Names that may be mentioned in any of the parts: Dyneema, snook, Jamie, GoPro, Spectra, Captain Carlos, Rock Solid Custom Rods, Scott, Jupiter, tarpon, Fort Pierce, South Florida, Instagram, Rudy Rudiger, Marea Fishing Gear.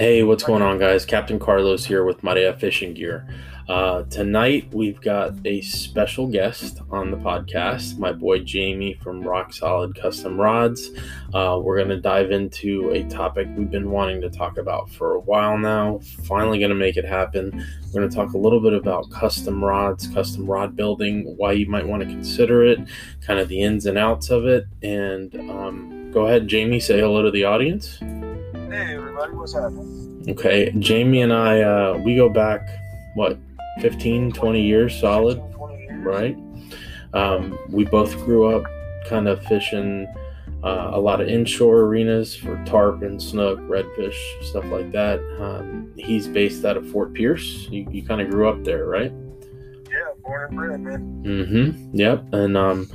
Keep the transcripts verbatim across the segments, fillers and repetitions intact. Hey, what's going on, guys? Captain Carlos here with Marea Fishing Gear. Uh, tonight, we've got a special guest on the podcast, my boy Jamie from Rock Solid Custom Rods. Uh, we're going to dive into a topic we've been wanting to talk about for a while now. Finally going to make it happen. We're going to talk a little bit about custom rods, custom rod building, why you might want to consider it, kind of the ins and outs of it. And um, go ahead, Jamie, say hello to the audience. Hey, everybody, what's happening? Okay, Jamie and I, uh, we go back, what, fifteen, twenty years solid, fifteen, twenty years. Right? Um, we both grew up kind of fishing uh, a lot of inshore arenas for tarpon, snook, redfish, stuff like that. Um, he's based out of Fort Pierce. You, you kind of grew up there, right? Yeah, born and bred, man. Mm-hmm, yep. And um,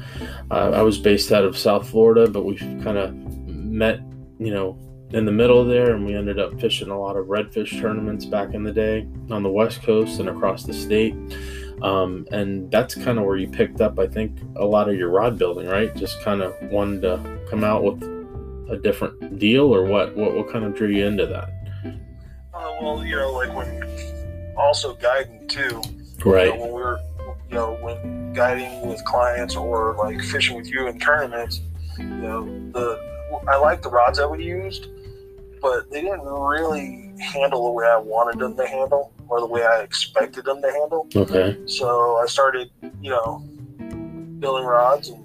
uh, I was based out of South Florida, but we kind of met, you know, in the middle there, and we ended up fishing a lot of redfish tournaments back in the day on the West Coast and across the state. Um, and that's kind of where you picked up, I think, a lot of your rod building, right? Just kind of wanted to come out with a different deal, or what? What, what kind of drew you into that? Uh, well, you know, like when also guiding too, right? You know, when we were, you know, when guiding with clients or like fishing with you in tournaments, you know, the I liked the rods that we used, but they didn't really handle the way I wanted them to handle or the way I expected them to handle. Okay. So I started, you know, building rods and,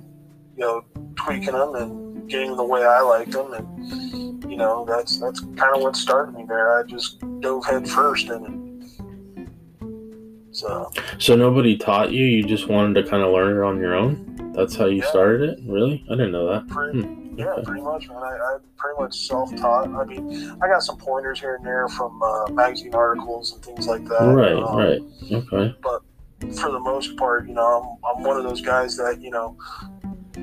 you know, tweaking them and getting the way I liked them. And, you know, that's that's kind of what started me there. I just dove head first in it. So, so nobody taught you? You just wanted to kind of learn it on your own? That's how you yeah. started it? Really? I didn't know that. Pretty, hmm. Yeah, pretty much, man. I, I pretty much self-taught. I mean, I got some pointers here and there from uh, magazine articles and things like that. Right, um, right. Okay. But for the most part, you know, I'm, I'm one of those guys that, you know,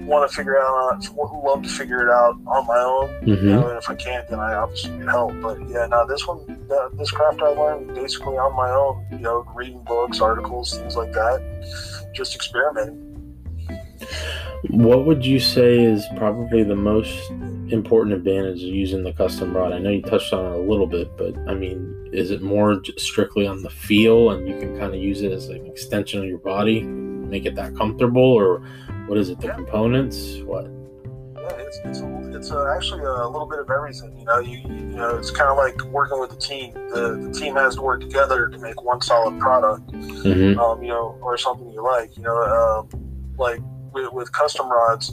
want to figure out, on, love to figure it out on my own. Mm-hmm. You know, and if I can't, then I obviously need help. But yeah, no, this one, uh, this craft I learned basically on my own, you know, reading books, articles, things like that, just experimenting. What would you say is probably the most important advantage of using the custom rod? I know you touched on it a little bit, but I mean, is it more strictly on the feel and you can kind of use it as an extension of your body, make it that comfortable, or what is it, the yeah. components? What? Yeah, it's it's, a, it's a, actually a little bit of everything. You know, you, you know, it's kind of like working with a team. The, the team has to work together to make one solid product, mm-hmm. um, you know, or something you like, you know, uh, like, With, with custom rods,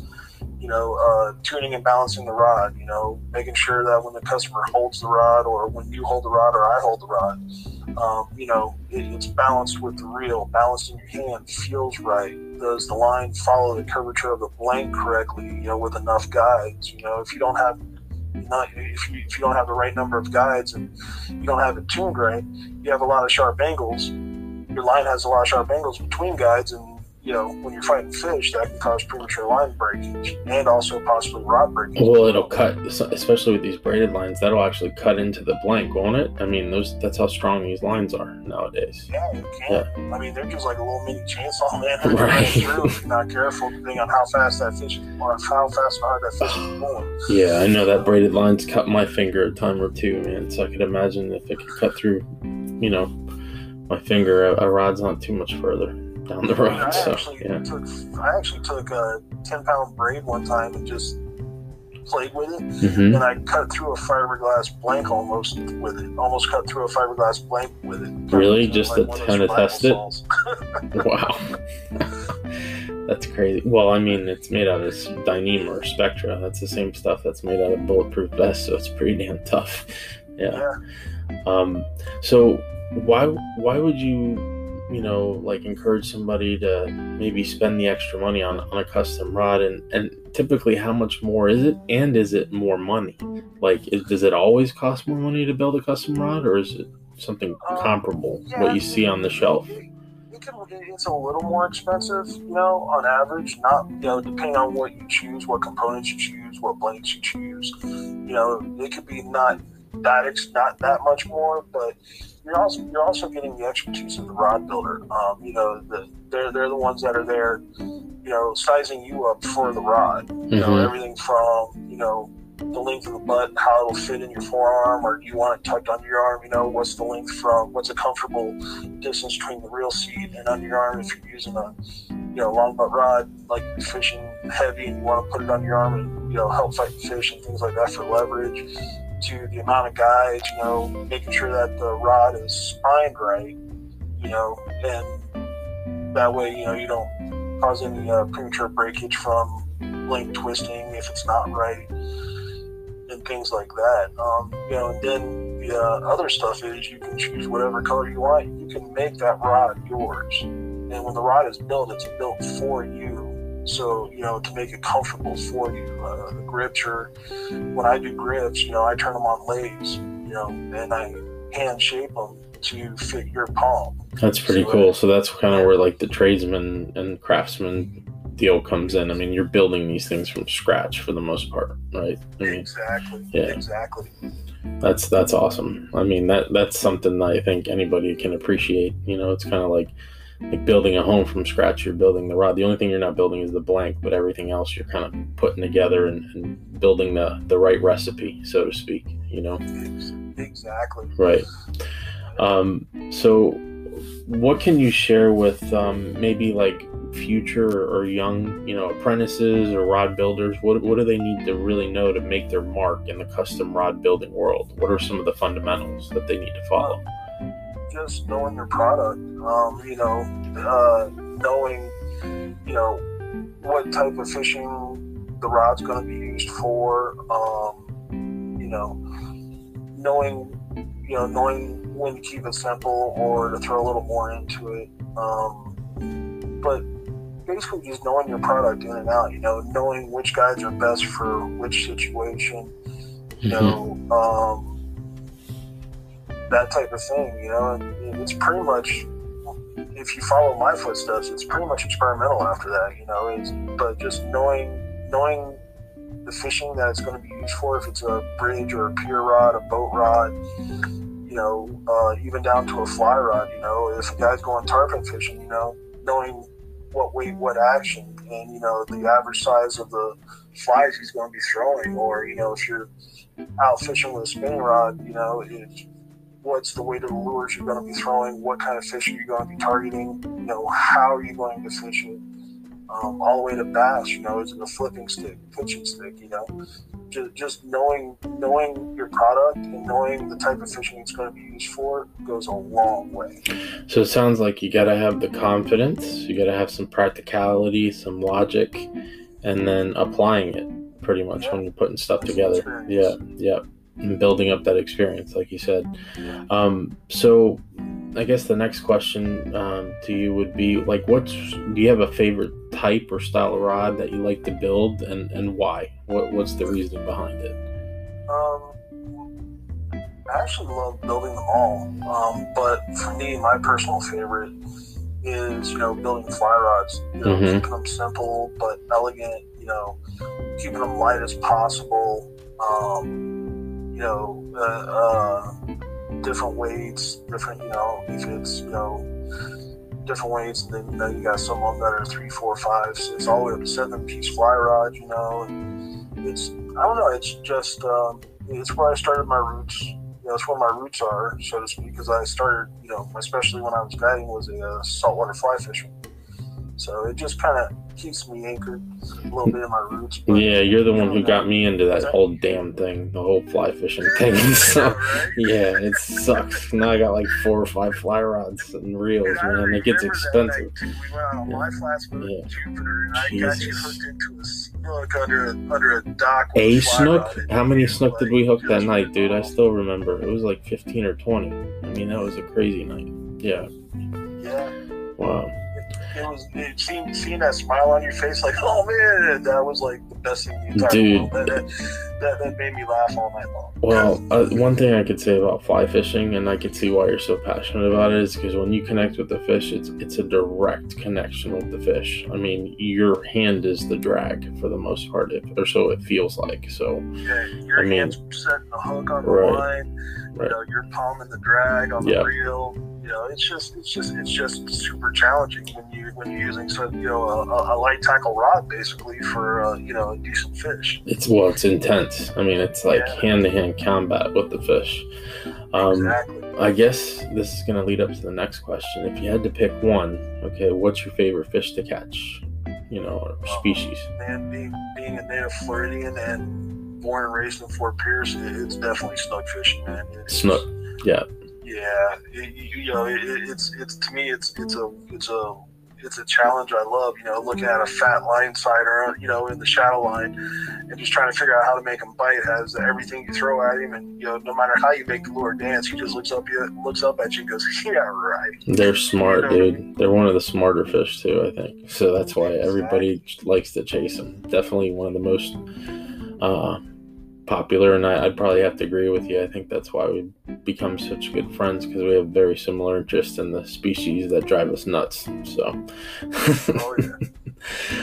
you know, uh, tuning and balancing the rod, you know, making sure that when the customer holds the rod or when you hold the rod or I hold the rod, um, you know, it, it's balanced with the reel, balanced in your hand, feels right. Does the line follow the curvature of the blank correctly, you know, with enough guides? You know, if you don't have not, if, you, if you don't have the right number of guides and you don't have it tuned right, you have a lot of sharp angles. Your line has a lot of sharp angles between guides, and you know, when you're fighting fish, that can cause premature line breakage and also possibly rod breakage. Well, it'll cut, especially with these braided lines, that'll actually cut into the blank, won't it? I mean, those that's how strong these lines are nowadays. Yeah, it can. Yeah. I mean, they're just like a little mini chainsaw, man. Right. Through if you're not careful, depending on how fast that fish or how fast and hard that fish is going. Yeah, I know that braided line's cut my finger a time or two, man. So I could imagine if it could cut through, you know, my finger, a, a rod's not too much further down the road. I so, actually yeah. took I actually took a ten pound braid one time and just played with it, mm-hmm. and I cut through a fiberglass blank almost with it. Almost cut through a fiberglass blank with it. Really? Just to like kind of test it? Wow. That's crazy. Well, I mean, it's made out of Dyneema or Spectra. That's the same stuff that's made out of bulletproof vests, so it's pretty damn tough. Yeah. yeah. Um. So why why would you you know, like encourage somebody to maybe spend the extra money on, on a custom rod, and, and typically how much more is it, and is it more money? Like, is, does it always cost more money to build a custom rod, or is it something comparable, um, yeah, what you see on the shelf? It, it can, it's a little more expensive, you know, on average, not, you know, depending on what you choose, what components you choose, what blanks you choose, you know, it could be not that, ex- not that much more, but You're also you're also getting the expertise of the rod builder. Um, you know, the, they're they're the ones that are there, you know, sizing you up for the rod. You mm-hmm. know, everything from, you know, the length of the butt, how it'll fit in your forearm, or do you want it tucked under your arm? You know, what's the length from, what's a comfortable distance between the reel seat and under your arm if you're using a, you know, long butt rod, like you're fishing heavy and you want to put it on your arm and, you know, help fight the fish and things like that for leverage, to the amount of guides, you know, making sure that the rod is spined right, you know, and that way, you know, you don't cause any uh, premature breakage from link twisting if it's not right and things like that. Um, you know, and then the uh, other stuff is you can choose whatever color you want. You can make that rod yours. And when the rod is built, it's built for you. So, you know, to make it comfortable for you, uh, the grips are, when I do grips, you know, I turn them on lathes, you know, and I hand shape them to fit your palm. That's pretty so cool. It, so that's kind of where like the tradesman and craftsman deal comes in. I mean, you're building these things from scratch for the most part, right? I mean, exactly. Yeah. Exactly. That's, that's awesome. I mean, that, that's something that I think anybody can appreciate. You know, it's kind of like, like building a home from scratch. You're building the rod. The only thing you're not building is the blank, but everything else you're kind of putting together and, and building the, the right recipe, so to speak, you know? Exactly. Right. Um, so what can you share with um, maybe like future or young, you know, apprentices or rod builders? What, what do they need to really know to make their mark in the custom rod building world? What are some of the fundamentals that they need to follow? Just knowing your product, um, you know, uh, knowing, you know, what type of fishing the rod's going to be used for, um, you know, knowing, you know, knowing when to keep it simple or to throw a little more into it. Um, but basically just knowing your product in and out, you know, knowing which guides are best for which situation, you mm-hmm. know, um, that type of thing, you know, and it's pretty much, if you follow my footsteps, it's pretty much experimental after that, you know, it's, but just knowing, knowing the fishing that it's going to be used for, if it's a bridge or a pier rod, a boat rod, you know, uh, even down to a fly rod, you know, if a guy's going tarpon fishing, you know, knowing what weight, what action, and, you know, the average size of the flies he's going to be throwing, or, you know, if you're out fishing with a spinning rod, you know, it's, what's the weight of the lures you're going to be throwing, what kind of fish are you going to be targeting, you know, how are you going to fish it, um, all the way to bass, you know, is it a flipping stick, pitching stick, you know, just, just knowing knowing your product and knowing the type of fishing it's going to be used for goes a long way. So it sounds like you got to have the confidence, you got to have some practicality, some logic, and then applying it pretty much yeah. when you're putting stuff That's together. Yeah, yeah. And building up that experience, like you said. Um, so I guess the next question um, to you would be, like, what's, do you have a favorite type or style of rod that you like to build, and, and why? What What's the reasoning behind it? Um, I actually love building them all. Um, but for me, my personal favorite is, you know, building fly rods. You know, mm-hmm. keeping them simple but elegant, you know, keeping them light as possible. Um, you know, uh, uh, different weights, different, you know, if it's, you know, different weights, and then, you know, you got some of them that are three, four, five, six, all the way up to seven piece fly rod, you know, and it's, I don't know, it's just, um, it's where I started my roots, you know, it's where my roots are, so to speak, because I started, you know, especially when I was guiding, was a uh, saltwater fly fisher. So it just kind of keeps me anchored a little bit in my roots. Yeah, you're the one who got me into that whole damn thing, the whole fly fishing thing. So, yeah, it sucks. Now I got like four or five fly rods and reels, man. And it gets expensive. We went on a life last week to Jupiter, and I got you hooked into a snook under a, under a dock. A snook? How many snook did we hook that night, dude? I still remember. It was like fifteen or twenty. I mean, that was a crazy night. Yeah. Yeah. Wow. It was, it seemed, seeing that smile on your face, like, oh man, that was like the best thing you've done. Dude, that, that, that made me laugh all night long. Well, uh, one thing I could say about fly fishing, and I could see why you're so passionate about it, is because when you connect with the fish, it's it's a direct connection with the fish. I mean, your hand is the drag for the most part, if, or so it feels like. So, yeah, your I hand's mean, setting the hook on the right, line, right. You know, you're palming the drag on the yep. reel. You know, it's just it's just it's just super challenging when you when you're using some, you know, a, a light tackle rod basically for uh, you know, a decent fish. It's well, it's intense. I mean, it's like hand to hand combat with the fish. Um, exactly. I guess this is going to lead up to the next question. If you had to pick one, okay, what's your favorite fish to catch? You know, or species. Um, man, being being a native Floridian and born and raised in Fort Pierce, it, it's definitely snook fishing, man. It's, snook, yeah. Yeah, it, you know, it, it's it's to me, it's it's a it's a it's a challenge I love. You know, looking at a fat line sider, you know, in the shadow line, and just trying to figure out how to make him bite. Has everything you throw at him, and you know, no matter how you make the lure dance, he just looks up, looks up at you, and goes, "Yeah, right." They're smart, you know? Dude. They're one of the smarter fish too, I think. So that's why everybody exactly. likes to chase them. Definitely one of the most uh, popular, and I, I'd probably have to agree with you. I think that's why we become such good friends, because we have very similar interests in the species that drive us nuts. So oh yeah.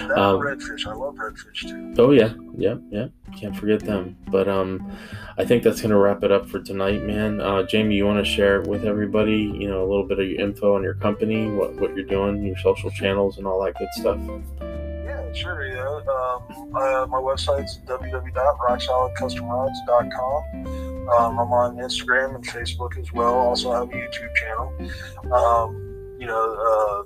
That um, redfish, I love redfish too. Oh yeah, yeah, yeah. Can't forget them. But um, I think that's gonna wrap it up for tonight, man. Uh, Jamie, you want to share with everybody, you know, a little bit of your info on your company, what what you're doing, your social channels, and all that good stuff. Yeah, sure. Yeah. Um, uh, my website's w w w dot rock solid custom rods dot com. Um, I'm on Instagram and Facebook as well. Also, I have a YouTube channel. Um, you know,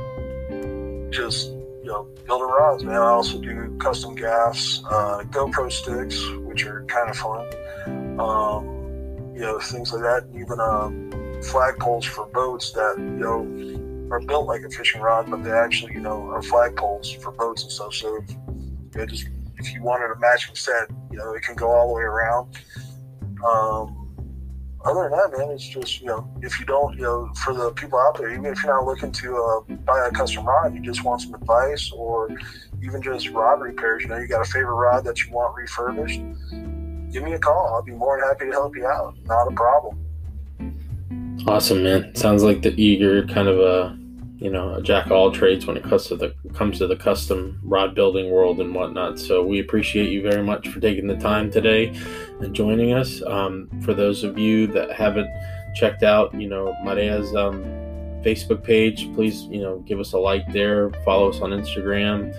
uh, just. You know, building rods, man. I also do custom gaffs, uh, GoPro sticks, which are kind of fun. Um, you know, things like that. Even uh, flagpoles for boats that, you know, are built like a fishing rod, but they actually, you know, are flagpoles for boats and stuff. So, if, you know, just if you wanted a matching set, you know, it can go all the way around. Um, other than that, man, it's just, you know, if you don't, you know, for the people out there, even if you're not looking to uh, buy a custom rod, you just want some advice or even just rod repairs, you know, you got a favorite rod that you want refurbished, give me a call. I'll be more than happy to help you out. Not a problem. Awesome, man. Sounds like that you're kind of a, you know, a jack of all trades when it comes to the comes to the custom rod building world and whatnot. So we appreciate you very much for taking the time today and joining us. Um, for those of you that haven't checked out, you know, Marea's um, Facebook page, please, you know, give us a like there. Follow us on Instagram,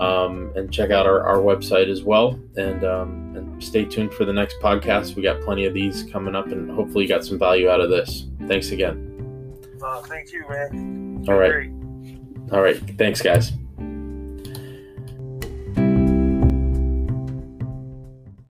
um, and check out our, our website as well. And, um, and stay tuned for the next podcast. We got plenty of these coming up, and hopefully you got some value out of this. Thanks again. Uh, thank you, man. All right. All right. Thanks, guys.